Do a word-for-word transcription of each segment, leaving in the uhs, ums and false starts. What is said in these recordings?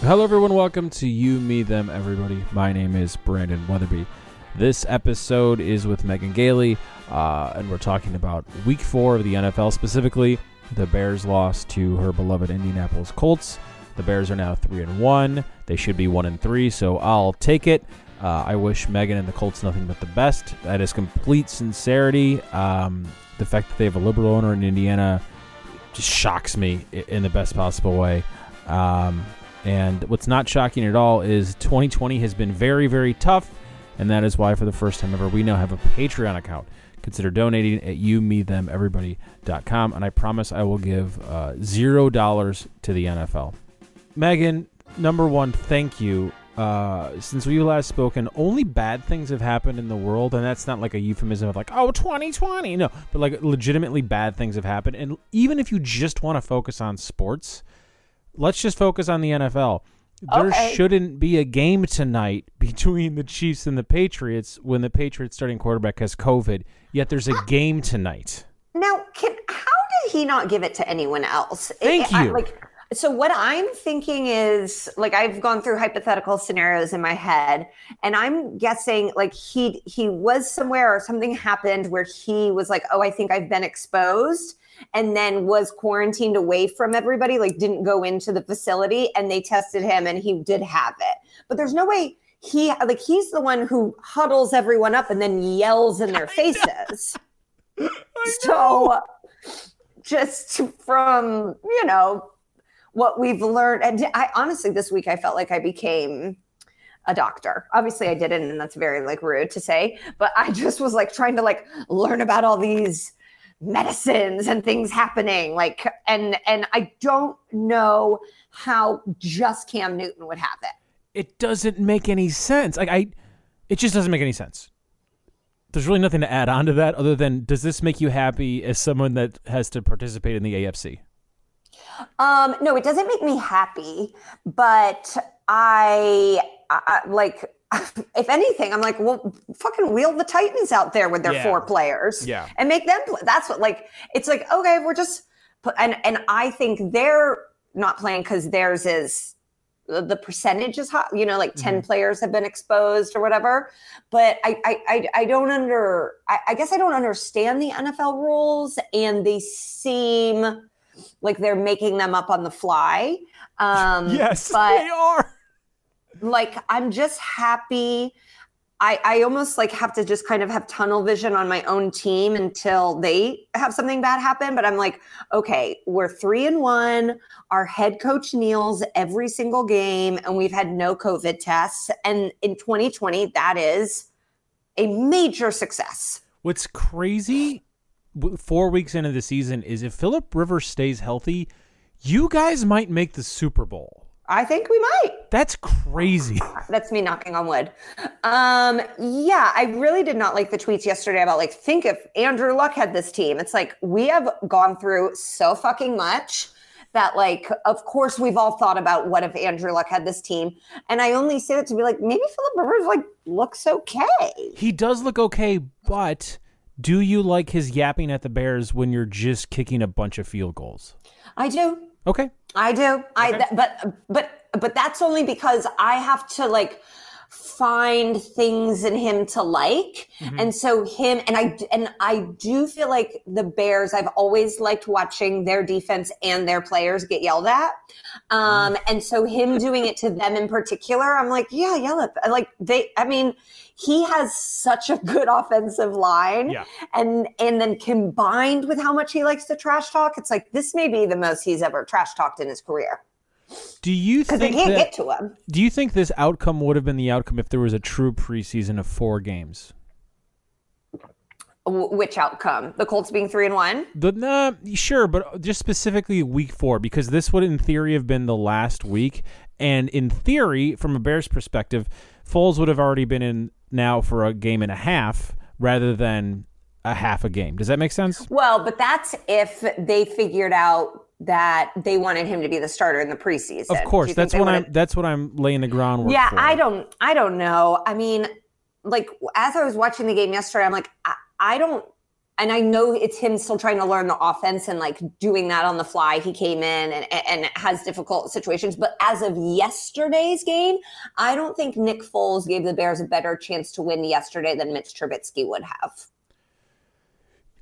Hello everyone, welcome to You, Me, Them, Everybody. My name is Brandon Weatherby. This episode is with Megan Gailey, uh, and we're talking about week four of the N F L specifically. The Bears lost to her beloved Indianapolis Colts. The Bears are now three and one. They should be one and three, so I'll take it. Uh, I wish Megan and the Colts nothing but the best. That is complete sincerity. Um, the fact that they have a liberal owner in Indiana just shocks me in the best possible way. Um... And what's not shocking at all is twenty twenty has been very, very tough. And that is why, for the first time ever, we now have a Patreon account. Consider donating at you me them everybody dot com. And I promise I will give uh, zero dollars to the N F L. Megan, number one, thank you. Uh, since we last spoken, only bad things have happened in the world. And that's not like a euphemism of like, oh, twenty twenty. No, but like legitimately bad things have happened. And even if you just want to focus on sports, let's just focus on the N F L. There okay. shouldn't be a game tonight between the Chiefs and the Patriots when the Patriots starting quarterback has COVID, yet there's a uh, game tonight. Now, can, how did he not give it to anyone else? Thank it, you. I, like, so what I'm thinking is, like, I've gone through hypothetical scenarios in my head, and I'm guessing, like, he he was somewhere or something happened where he was like, oh, I think I've been exposed, and then was quarantined away from everybody, like didn't go into the facility, and they tested him and he did have it. But there's no way he, like, he's the one who huddles everyone up and then yells in their faces. I know. So just from, you know, what we've learned. And I honestly, this week, I felt like I became a doctor. Obviously I didn't. And that's very like rude to say, but I just was like trying to like learn about all these medicines and things happening, like, and and I don't know how just Cam Newton would have it. It doesn't make any sense. Like I, it just doesn't make any sense. There's really nothing to add on to that other than, does this make you happy as someone that has to participate in the A F C? Um, no, it doesn't make me happy, but I, I like. If anything, I'm like, well, fucking wheel the Titans out there with their yeah. four players yeah. and make them play. That's what, like, it's like, okay, we're just, and and I think they're not playing because theirs is, the percentage is high, you know, like ten mm-hmm. players have been exposed or whatever. But I, I, I, I don't under, I, I guess I don't understand the N F L rules, and they seem like they're making them up on the fly. Um, yes, but they are. Like, I'm just happy. I, I almost like have to just kind of have tunnel vision on my own team until they have something bad happen. But I'm like, okay, we're three and one. Our head coach kneels every single game, and we've had no COVID tests. And in twenty twenty, that is a major success. What's crazy four weeks into the season is if Philip Rivers stays healthy, you guys might make the Super Bowl. I think we might. That's crazy. That's me knocking on wood. Um, yeah, I really did not like the tweets yesterday about, like, think if Andrew Luck had this team. It's like, we have gone through so fucking much that, like, of course we've all thought about what if Andrew Luck had this team. And I only say that to be like, maybe Philip Rivers, like, looks okay. He does look okay, but do you like his yapping at the Bears when you're just kicking a bunch of field goals? I do. Okay. I do. I okay. th- but but but that's only because I have to like find things in him to like. Mm-hmm. And so him and I and I do feel like the Bears, I've always liked watching their defense and their players get yelled at. Um mm. and so him doing it to them in particular, I'm like, yeah, yell at them. Like they I mean, he has such a good offensive line. Yeah. And and then combined with how much he likes to trash talk, it's like this may be the most he's ever trash talked in his career. Do you think they can't that, get to him. Do you think this outcome would have been the outcome if there was a true preseason of four games? W- which outcome? The Colts being three and one? The, nah, sure, but just specifically week four, because this would in theory have been the last week. And in theory, from a Bears perspective, Foles would have already been in now for a game and a half rather than a half a game. Does that make sense? Well, but that's if they figured out that they wanted him to be the starter in the preseason. Of course, that's what wanted... I'm. That's what I'm laying the groundwork. Yeah, for. I don't. I don't know. I mean, like as I was watching the game yesterday, I'm like, I, I don't. And I know it's him still trying to learn the offense and like doing that on the fly. He came in and, and has difficult situations. But as of yesterday's game, I don't think Nick Foles gave the Bears a better chance to win yesterday than Mitch Trubisky would have.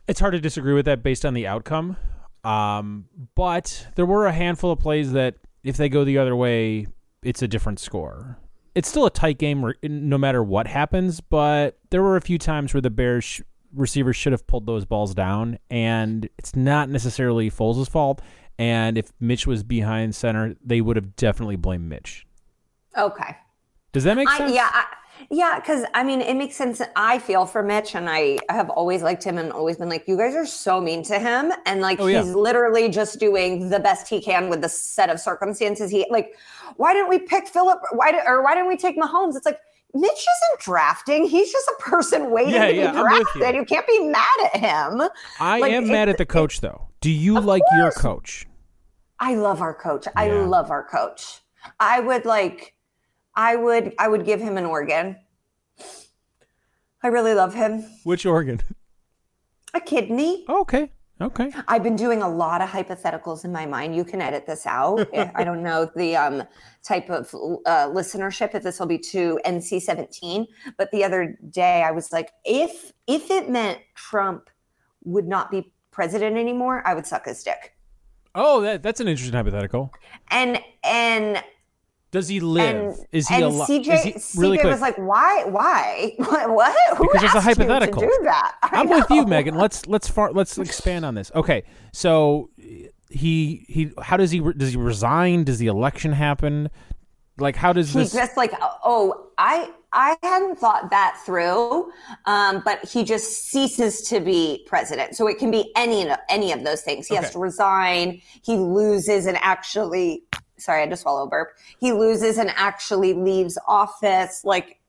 It's hard to disagree with that based on the outcome. Um, but there were a handful of plays that if they go the other way, it's a different score. It's still a tight game no matter what happens, but there were a few times where the Bears sh- receivers should have pulled those balls down, and it's not necessarily Foles' fault. And if Mitch was behind center, they would have definitely blamed Mitch. Okay. Does that make sense? I, yeah, I, yeah, because, I mean, it makes sense. I feel for Mitch, and I have always liked him and always been like, you guys are so mean to him. And, like, oh, yeah. he's literally just doing the best he can with the set of circumstances. He Like, why didn't we pick Philip? Why did, or why didn't we take Mahomes? It's like, Mitch isn't drafting. He's just a person waiting yeah, to yeah, be drafted. You. you can't be mad at him. I like, am mad at the coach, it, though. Do you like course. your coach? I love our coach. Yeah. I love our coach. I would, like... I would I would give him an organ. I really love him. Which organ? A kidney. Oh, okay. Okay. I've been doing a lot of hypotheticals in my mind. You can edit this out. I don't know the um, type of uh, listenership, if this will be to N C seventeen. But the other day I was like, if if it meant Trump would not be president anymore, I would suck his dick. Oh, that, that's an interesting hypothetical. And and... Does he live? And, is he alive? C J, really C J was like, why? Why? What? what? Who because asked it's a hypothetical. You to do that? I I'm know. with you, Megan. Let's let's far, let's expand on this. Okay, so he he. How does he does he resign? Does the election happen? Like, how does he this? He just like oh, I I hadn't thought that through, um, but he just ceases to be president. So it can be any any of those things. He okay. has to resign. He loses and actually. Sorry, I had to swallow a burp. He loses and actually leaves office. Like,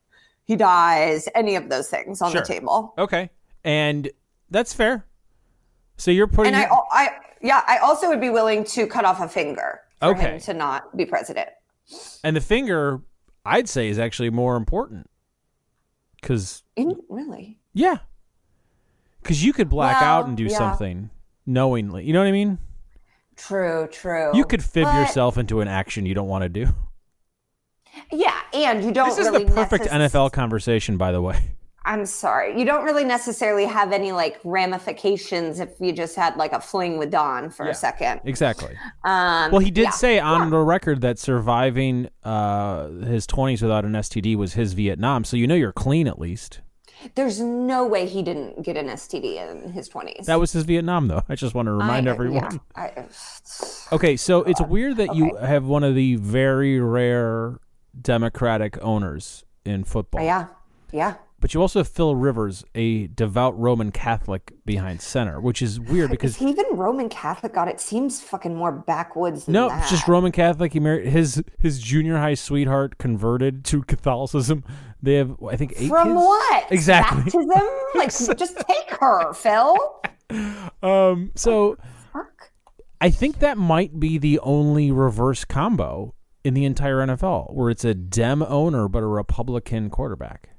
he dies. Any of those things on sure. the table. Okay. And that's fair. So you're putting... And I, I, yeah, I also would be willing to cut off a finger for okay. him to not be president. And the finger, I'd say, is actually more important. Because... Really? Yeah. Because you could black well, out and do yeah. something knowingly. You know what I mean? True, true. You could fib but, yourself into an action you don't want to do. Yeah, and you don't really... This is really the perfect necess- N F L conversation, by the way. I'm sorry. You don't really necessarily have any, like, ramifications if you just had, like, a fling with Don for yeah, a second. Exactly. Um, well, he did yeah, say on yeah. the record that surviving uh, his twenties without an S T D was his Vietnam, so you know you're clean at least. There's no way he didn't get an S T D in his twenties. That was his Vietnam, though. I just want to remind I, everyone. Yeah, I, okay, so God. It's weird that okay. you have one of the very rare Democratic owners in football. Yeah, yeah. But you also have Phil Rivers, a devout Roman Catholic behind center, which is weird because... Is he even Roman Catholic? God, it seems fucking more backwoods than no, that. No, it's just Roman Catholic. He married his his junior high sweetheart converted to Catholicism. They have, I think, eight From kids? what? Exactly. Baptism? Like, just take her, Phil. Um. So, fuck? I think that might be the only reverse combo in the entire N F L, where it's a Dem owner but a Republican quarterback.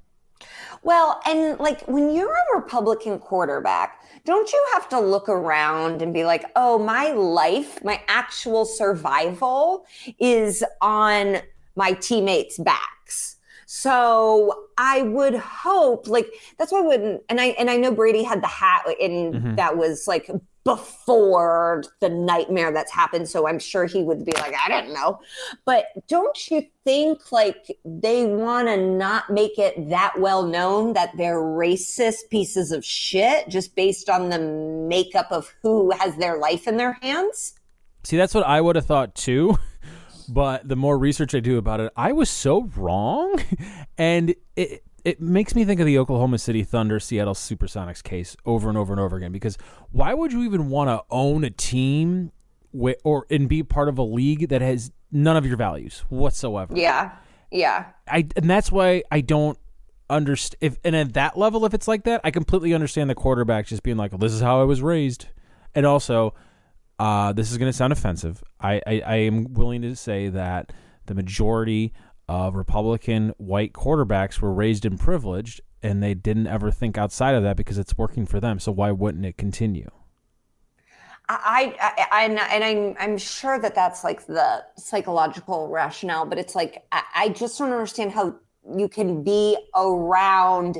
Well, and like when you're a Republican quarterback, don't you have to look around and be like, oh, my life, my actual survival is on my teammates' backs. So I would hope like that's why I wouldn't. And I and I know Brady had the hat and mm-hmm. that was like before the nightmare that's happened. So I'm sure he would be like, I don't know. But don't you think like they want to not make it that well known that they're racist pieces of shit just based on the makeup of who has their life in their hands? See, that's what I would have thought, too. But the more research I do about it, I was so wrong. And it it makes me think of the Oklahoma City Thunder, Seattle Supersonics case over and over and over again. Because why would you even want to own a team wh- or and be part of a league that has none of your values whatsoever? Yeah, yeah. I And that's why I don't understand. If And at that level, if it's like that, I completely understand the quarterback just being like, well, this is how I was raised. And also... Uh, this is going to sound offensive. I, I, I am willing to say that the majority of Republican white quarterbacks were raised in privilege and they didn't ever think outside of that because it's working for them. So why wouldn't it continue? I, I, I and I'm I'm sure that that's like the psychological rationale, but it's like I, I just don't understand how you can be around.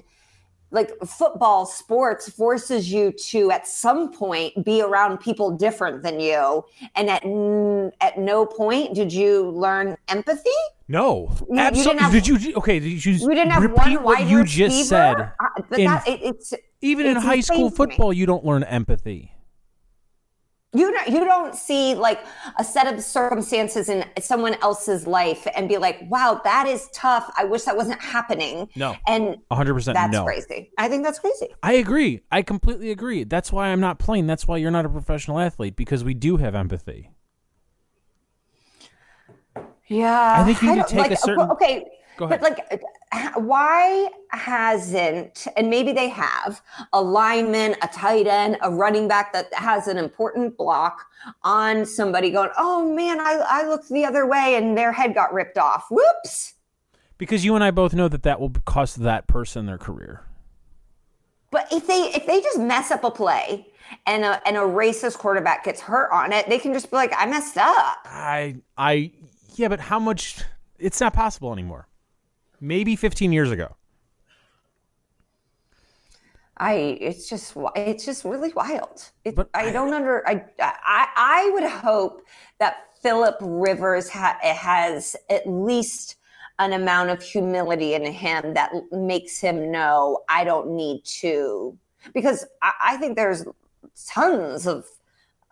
Like football, sports forces you to at some point be around people different than you, and at n- at no point did you learn empathy. No, you, absolutely. You have, did you? Okay, did you? We didn't have repeat one what you receiver? Just said. Uh, but in, that, it, it's even it's in high school football, you don't learn empathy. You don't, you don't see like a set of circumstances in someone else's life and be like, wow, that is tough. I wish that wasn't happening. No, and one hundred percent that's no. crazy. I think that's crazy. I agree. I completely agree. That's why I'm not playing. That's why you're not a professional athlete, because we do have empathy. Yeah. I think you need to take like, a certain... Okay. Go ahead. But like... Why hasn't, and maybe they have, a lineman, a tight end, a running back that has an important block on somebody going, oh, man, I, I looked the other way and their head got ripped off. Whoops. Because you and I both know that that will cost that person their career. But if they if they just mess up a play and a, and a racist quarterback gets hurt on it, they can just be like, I messed up. I I yeah, but how much? It's not possible anymore. Maybe fifteen years ago. I it's just it's just really wild. It, I, I don't under I I I would hope that Philip Rivers ha, has at least an amount of humility in him that makes him know I don't need to, because I, I think there's tons of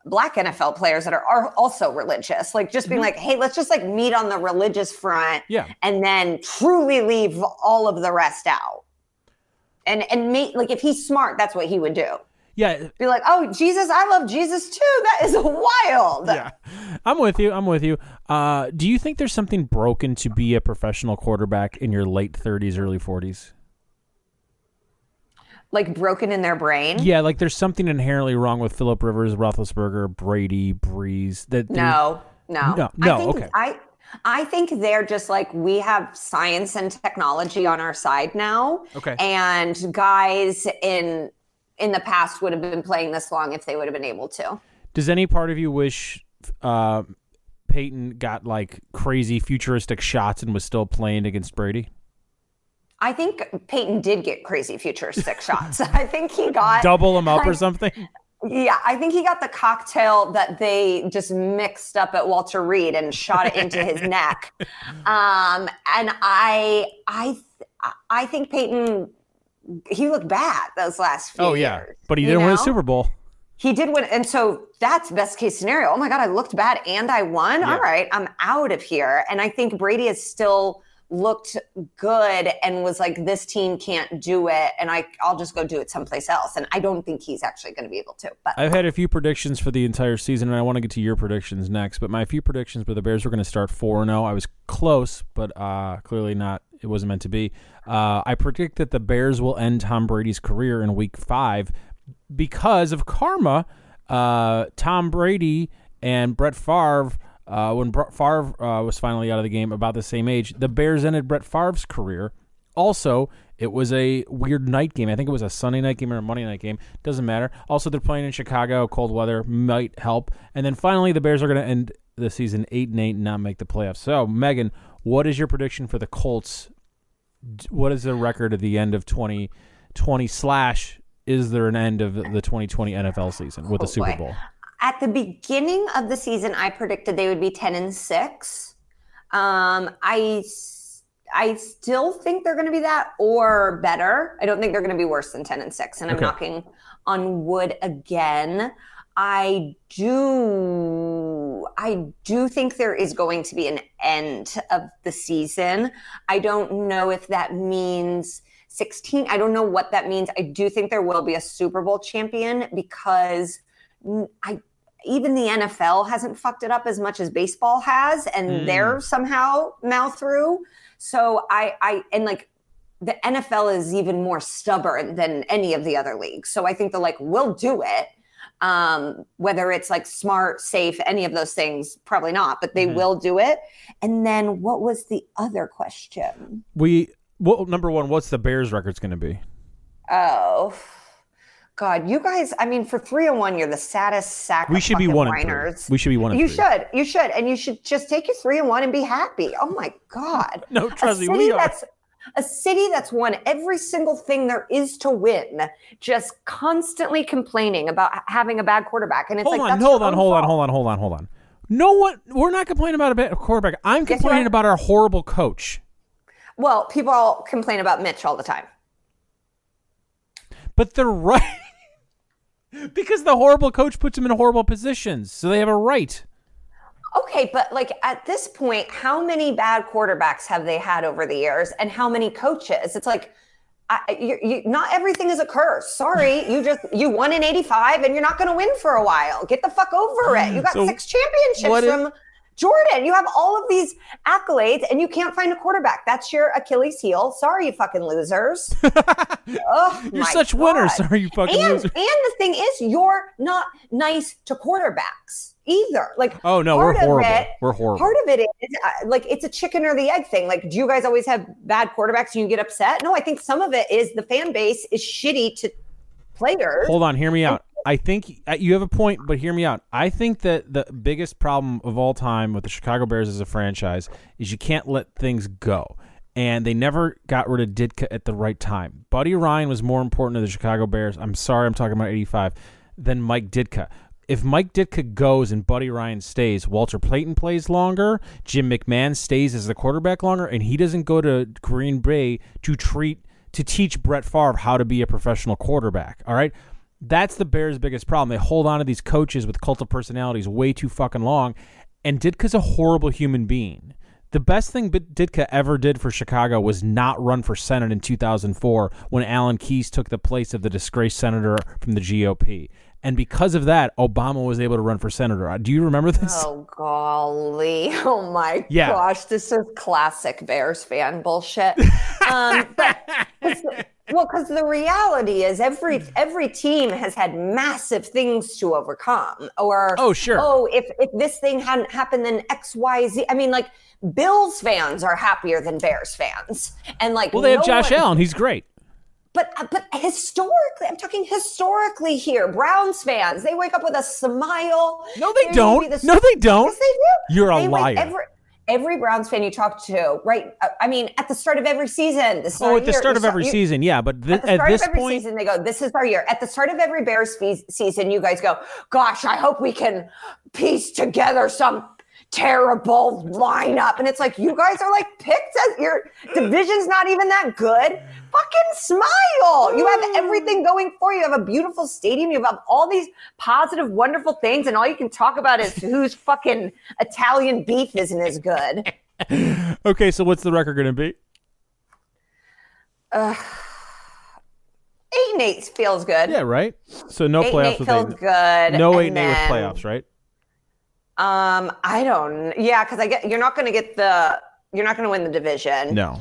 Black N F L players that are, are also religious, like just being mm-hmm. like, hey, let's just like meet on the religious front yeah. and then truly leave all of the rest out. And, and make, like, if he's smart, that's what he would do. Yeah. Be like, oh, Jesus, I love Jesus too. That is wild. Yeah. I'm with you. I'm with you. Uh, do you think there's something broken to be a professional quarterback in your late thirties, early forties? Like broken in their brain? Yeah, like there's something inherently wrong with Philip Rivers, Roethlisberger, Brady, Breeze. That no, no, no, no. I think, okay, I I think they're just like, we have science and technology on our side now. Okay, and guys in in the past would have been playing this long if they would have been able to. Does any part of you wish uh, Peyton got like crazy futuristic shots and was still playing against Brady? I think Peyton did get crazy futuristic shots. I think he got... Double him up I, or something? Yeah, I think he got the cocktail that they just mixed up at Walter Reed and shot it into his neck. Um, and I I, I think Peyton, he looked bad those last few years. Oh, yeah, years, but he didn't know? win a Super Bowl. He did win, and so that's best case scenario. Oh, my God, I looked bad and I won? Yeah. All right, I'm out of here. And I think Brady is still... looked good and was like, this team can't do it, and I, I'll just go do it someplace else. And I don't think he's actually going to be able to. But I've had a few predictions for the entire season, and I want to get to your predictions next. But my few predictions were the Bears were going to start four and oh. I was close, but uh, clearly not. It wasn't meant to be. Uh, I predict that the Bears will end Tom Brady's career in week five because of karma. Uh, Tom Brady and Brett Favre, Uh, when Brett Favre uh, was finally out of the game, about the same age, the Bears ended Brett Favre's career. Also, it was a weird night game. I think it was a Sunday night game or a Monday night game. Doesn't matter. Also, they're playing in Chicago. Cold weather might help. And then finally, the Bears are going to end the season eight and eight and not make the playoffs. So, Megan, what is your prediction for the Colts? What is the record at the end of twenty twenty slash is there an end of the twenty twenty N F L season with the Super Bowl? At the beginning of the season, I predicted they would be ten and six. Um, I, I still think they're going to be that or better. I don't think they're going to be worse than ten and six. And I'm okay. knocking on wood again. I do, I do think there is going to be an end of the season. I don't know if that means sixteen. I don't know what that means. I do think there will be a Super Bowl champion, because I. Even the N F L hasn't fucked it up as much as baseball has, and mm. they're somehow now through. So I, I, and like the N F L is even more stubborn than any of the other leagues. So I think they're like, we'll do it. Um, whether it's like smart, safe, any of those things, probably not, but they mm-hmm. will do it. And then what was the other question? We, Well, number one, what's the Bears' record's going to be? Oh, God, you guys, I mean, for three and one, you're the saddest sack we of fucking whiners. We should be one and three. You should. You should. And you should just take your three and one and be happy. Oh, my God. No, trust me, we are. A city that's won every single thing there is to win, just constantly complaining about having a bad quarterback. And it's hold like, on, that's hold on, hold fault. on, hold on, hold on, hold on. No one, we're not complaining about a bad quarterback. I'm yes, complaining about our horrible coach. Well, people all complain about Mitch all the time. But they're right. Because the horrible coach puts them in horrible positions, so they have a right. Okay, but like at this point, how many bad quarterbacks have they had over the years, and how many coaches? It's like, I, you, you, not everything is a curse. Sorry, you just you won in eighty-five, and you're not going to win for a while. Get the fuck over it. You got so six championships is- from Jordan. You have all of these accolades, and you can't find a quarterback. That's your Achilles heel. Sorry, you fucking losers. oh, you're such God. winners. Sorry, you fucking and, losers. And the thing is, you're not nice to quarterbacks either. Like, oh no, we're horrible. It, we're horrible. Part of it is uh, like it's a chicken or the egg thing. Like, do you guys always have bad quarterbacks and you get upset? No, I think some of it is the fan base is shitty to players. Hold on, hear me out. I think you have a point, but hear me out. I think that the biggest problem of all time with the Chicago Bears as a franchise is you can't let things go. And they never got rid of Ditka at the right time. Buddy Ryan was more important to the Chicago Bears. I'm sorry, I'm talking about eighty-five than Mike Ditka. If Mike Ditka goes and Buddy Ryan stays, Walter Payton plays longer, Jim McMahon stays as the quarterback longer, and he doesn't go to Green Bay to treat to teach Brett Favre how to be a professional quarterback. All right? That's the Bears' biggest problem. They hold on to these coaches with cult of personalities way too fucking long, and Ditka's a horrible human being. The best thing Ditka ever did for Chicago was not run for Senate in two thousand four when Alan Keyes took the place of the disgraced senator from the G O P. And because of that, Obama was able to run for senator. Do you remember this? Oh, golly. Oh, my yeah. gosh. This is classic Bears fan bullshit. um, but, well, because the reality is every every team has had massive things to overcome. Or, oh, sure. Oh, if, if this thing hadn't happened, then X, Y, Z. I mean, like, Bills fans are happier than Bears fans. And like, Well, they no have Josh one- Allen. He's great. But but historically, I'm talking historically here. Browns fans, they wake up with a smile. No, they They're don't. The no, they don't. Yes, they do. You're they a liar. Every, every Browns fan you talk to, right? I mean, at the start of every season. This is oh, at the year. start of every you, season, yeah. But th- at, the at this point. At the start of every point, season, they go, this is our year. At the start of every Bears fe- season, you guys go, gosh, I hope we can piece together some terrible lineup. And it's like, you guys are like picked as your division's not even that good. Fucking smile. You have everything going for you. You have a beautiful stadium. You have all these positive, wonderful things. And all you can talk about is whose fucking Italian beef isn't as good. Okay. So what's the record going to be? Uh, eight and eight feels good. Yeah. Right. So no eight playoffs. Eight with feels eight. good. No eight and, and eight then... with playoffs. Right. Um, I don't, yeah, because I get you're not going to get the you're not going to win the division. No.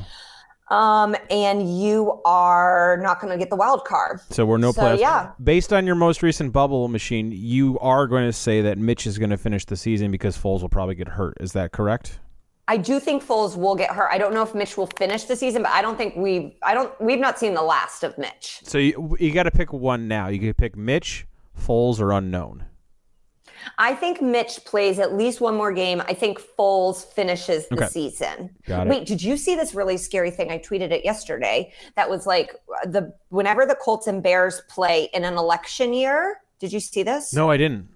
Um, and you are not going to get the wild card. So we're no so, playoffs. Yeah. Based on your most recent bubble machine, you are going to say that Mitch is going to finish the season because Foles will probably get hurt. Is that correct? I do think Foles will get hurt. I don't know if Mitch will finish the season, but I don't think we've I don't we've not seen the last of Mitch. So you you got to pick one now. You can pick Mitch, Foles, or unknown. I think Mitch plays at least one more game. I think Foles finishes the okay. season. Wait, did you see this really scary thing? I tweeted it yesterday. That was like the whenever the Colts and Bears play in an election year. Did you see this? No, I didn't.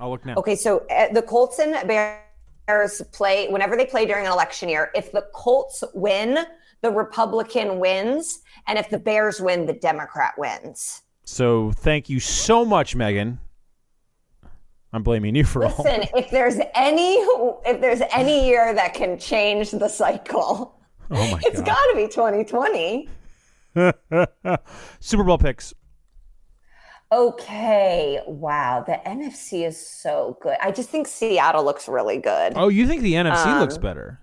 I'll look now. Okay, so uh, the Colts and Bears play whenever they play during an election year. If the Colts win, the Republican wins, and if the Bears win, the Democrat wins. So thank you so much, Megan. I'm blaming you for Listen, all. Listen, if there's any if there's any year that can change the cycle, oh my it's God. gotta be twenty twenty. Super Bowl picks. Okay. Wow. The N F C is so good. I just think Seattle looks really good. Oh, you think the N F C um, looks better?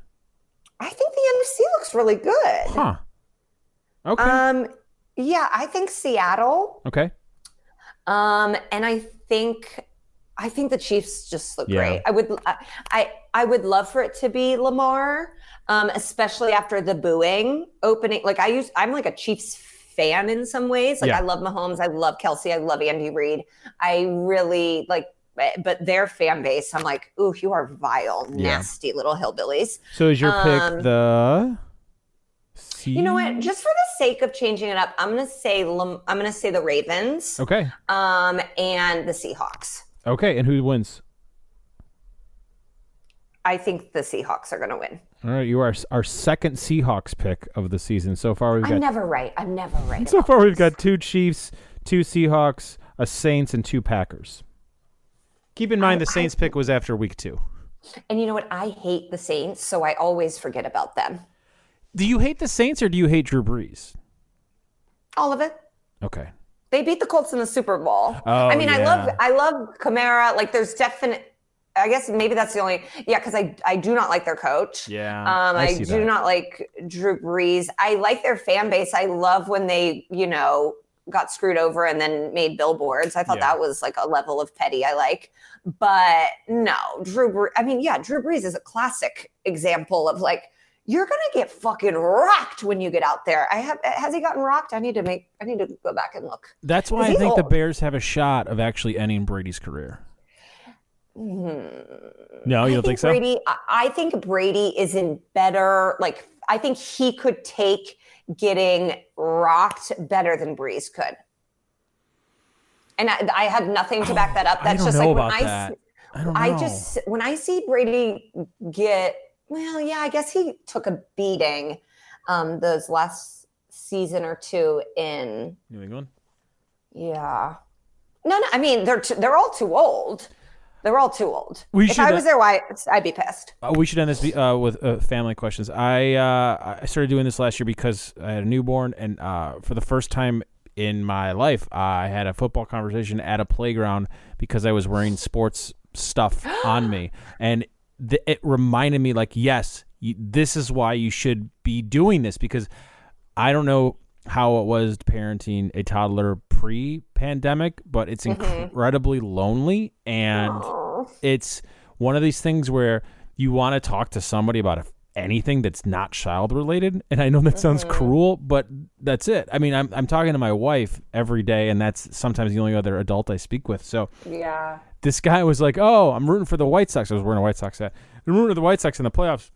I think the N F C looks really good. Huh. Okay. Um, yeah, I think Seattle. Okay. Um, and I think I think the Chiefs just look yeah. great. I would, I, I would love for it to be Lamar, um, especially after the booing opening. Like I use, I'm like a Chiefs fan in some ways. Like yeah. I love Mahomes, I love Kelce, I love Andy Reid. I really like, but their fan base, I'm like, ooh, you are vile, yeah. nasty little hillbillies. So is your um, pick the? C? You know what? Just for the sake of changing it up, I'm gonna say I'm gonna say the Ravens. Okay. Um, and the Seahawks. Okay, and who wins? I think the Seahawks are going to win. All right, you are our second Seahawks pick of the season so far. We've got, I'm never right. I'm never right. So far, we've got two Chiefs, two Seahawks, a Saints, and two Packers. Keep in mind the Saints pick was after week two. And you know what? I hate the Saints, so I always forget about them. Do you hate the Saints or do you hate Drew Brees? All of it. Okay. They beat the Colts in the Super Bowl. Oh, I mean, yeah. I love I love Kamara. Like, there's definite. I guess maybe that's the only. Yeah, because I I do not like their coach. Yeah, um, I, I do that. not like Drew Brees. I like their fan base. I love when they, you know, got screwed over and then made billboards. I thought yeah. that was like a level of petty I like. But no, Drew Brees. I mean, yeah, Drew Brees is a classic example of like, you're going to get fucking rocked when you get out there. I have, has he gotten rocked? I need to make, I need to go back and look. That's why I think old? the Bears have a shot of actually ending Brady's career. Mm-hmm. No, you don't think, think so? Brady, I think Brady is in better, like, I think he could take getting rocked better than Breeze could. And I, I have nothing to back oh, that up. That's just like when I, that. I, don't know. I just, when I see Brady get, Well, yeah, I guess he took a beating um, those last season or two in New England. Yeah, no, no. I mean, they're too, they're all too old. They're all too old. We if I was their wife, I'd be pissed. Uh, we should end this uh, with uh, family questions. I uh, I started doing this last year because I had a newborn, and uh, for the first time in my life, I had a football conversation at a playground because I was wearing sports stuff on me, and. The, it reminded me like, yes, you, this is why you should be doing this, because I don't know how it was parenting a toddler pre-pandemic, but it's mm-hmm. incredibly lonely. And Aww. It's one of these things where you want to talk to somebody about anything that's not child related. And I know that mm-hmm. sounds cruel, but that's it. I mean, I'm, I'm talking to my wife every day, and that's sometimes the only other adult I speak with. So yeah. This guy was like, oh, I'm rooting for the White Sox. I was wearing a White Sox hat. I'm rooting for the White Sox in the playoffs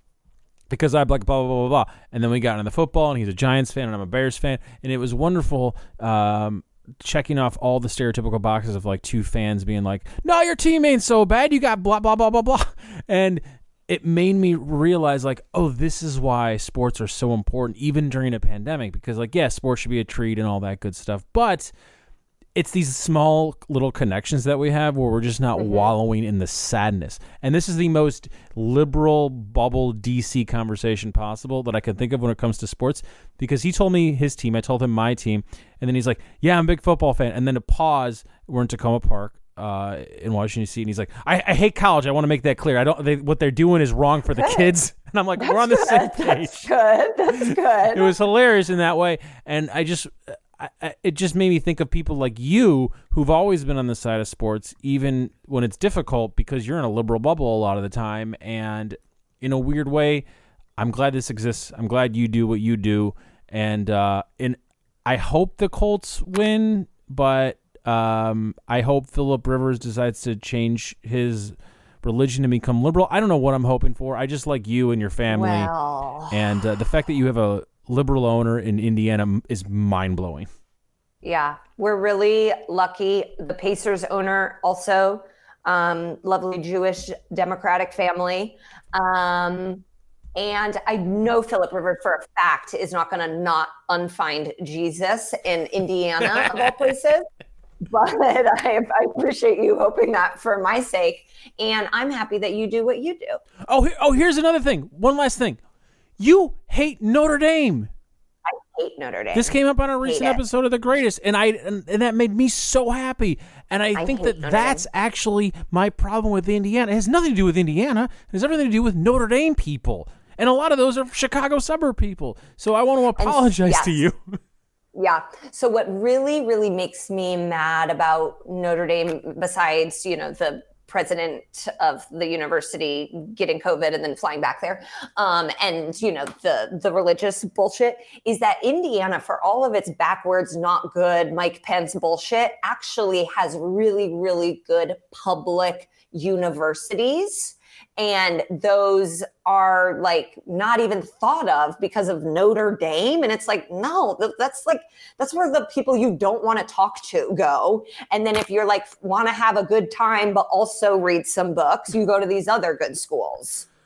because I'm like blah, blah, blah, blah, blah. And then we got into football, and he's a Giants fan, and I'm a Bears fan. And it was wonderful um, checking off all the stereotypical boxes of like two fans being like, no, your team ain't so bad. You got blah, blah, blah, blah, blah. And it made me realize like, oh, this is why sports are so important, even during a pandemic, because like, yeah, sports should be a treat and all that good stuff. But it's these small little connections that we have where we're just not mm-hmm. wallowing in the sadness. And this is the most liberal bubble D C conversation possible that I can think of when it comes to sports, because he told me his team, I told him my team, and then he's like, yeah, I'm a big football fan. And then to pause, we're in Tacoma Park uh, in Washington, D C, and he's like, I, I hate college. I want to make that clear. I don't. They, what they're doing is wrong for the kids. And I'm like, That's we're on the good. same page. That's good. That's good. It was hilarious in that way. And I just... I, I, it just made me think of people like you who've always been on the side of sports, even when it's difficult, because you're in a liberal bubble a lot of the time. And in a weird way, I'm glad this exists. I'm glad you do what you do. And, uh, and I hope the Colts win, but um, I hope Philip Rivers decides to change his religion and become liberal. I don't know what I'm hoping for. I just like you and your family. Well. And uh, the fact that you have a liberal owner in Indiana is mind-blowing. Yeah, we're really lucky. The Pacers owner also, um, lovely Jewish Democratic family. Um, and I know Philip Rivers for a fact is not going to not unfind Jesus in Indiana, of all places. But I, I appreciate you hoping that for my sake. And I'm happy that you do what you do. Oh, oh, here's another thing. One last thing. You hate Notre Dame. I hate Notre Dame. This came up on a recent episode of The Greatest, and I and, and that made me so happy. And I, I think that Notre that's Dame. actually my problem with Indiana. It has nothing to do with Indiana. It has everything to do with Notre Dame people. And a lot of those are Chicago suburb people. So I want to apologize and, yes. to you. Yeah. So what really, really makes me mad about Notre Dame, besides, you know, the president of the university getting COVID and then flying back there, um, and, you know, the, the religious bullshit, is that Indiana, for all of its backwards, not good Mike Pence bullshit, actually has really, really good public universities. And those are like not even thought of because of Notre Dame. And it's like, no, that's like, that's where the people you don't want to talk to go. And then if you're like, want to have a good time, but also read some books, you go to these other good schools.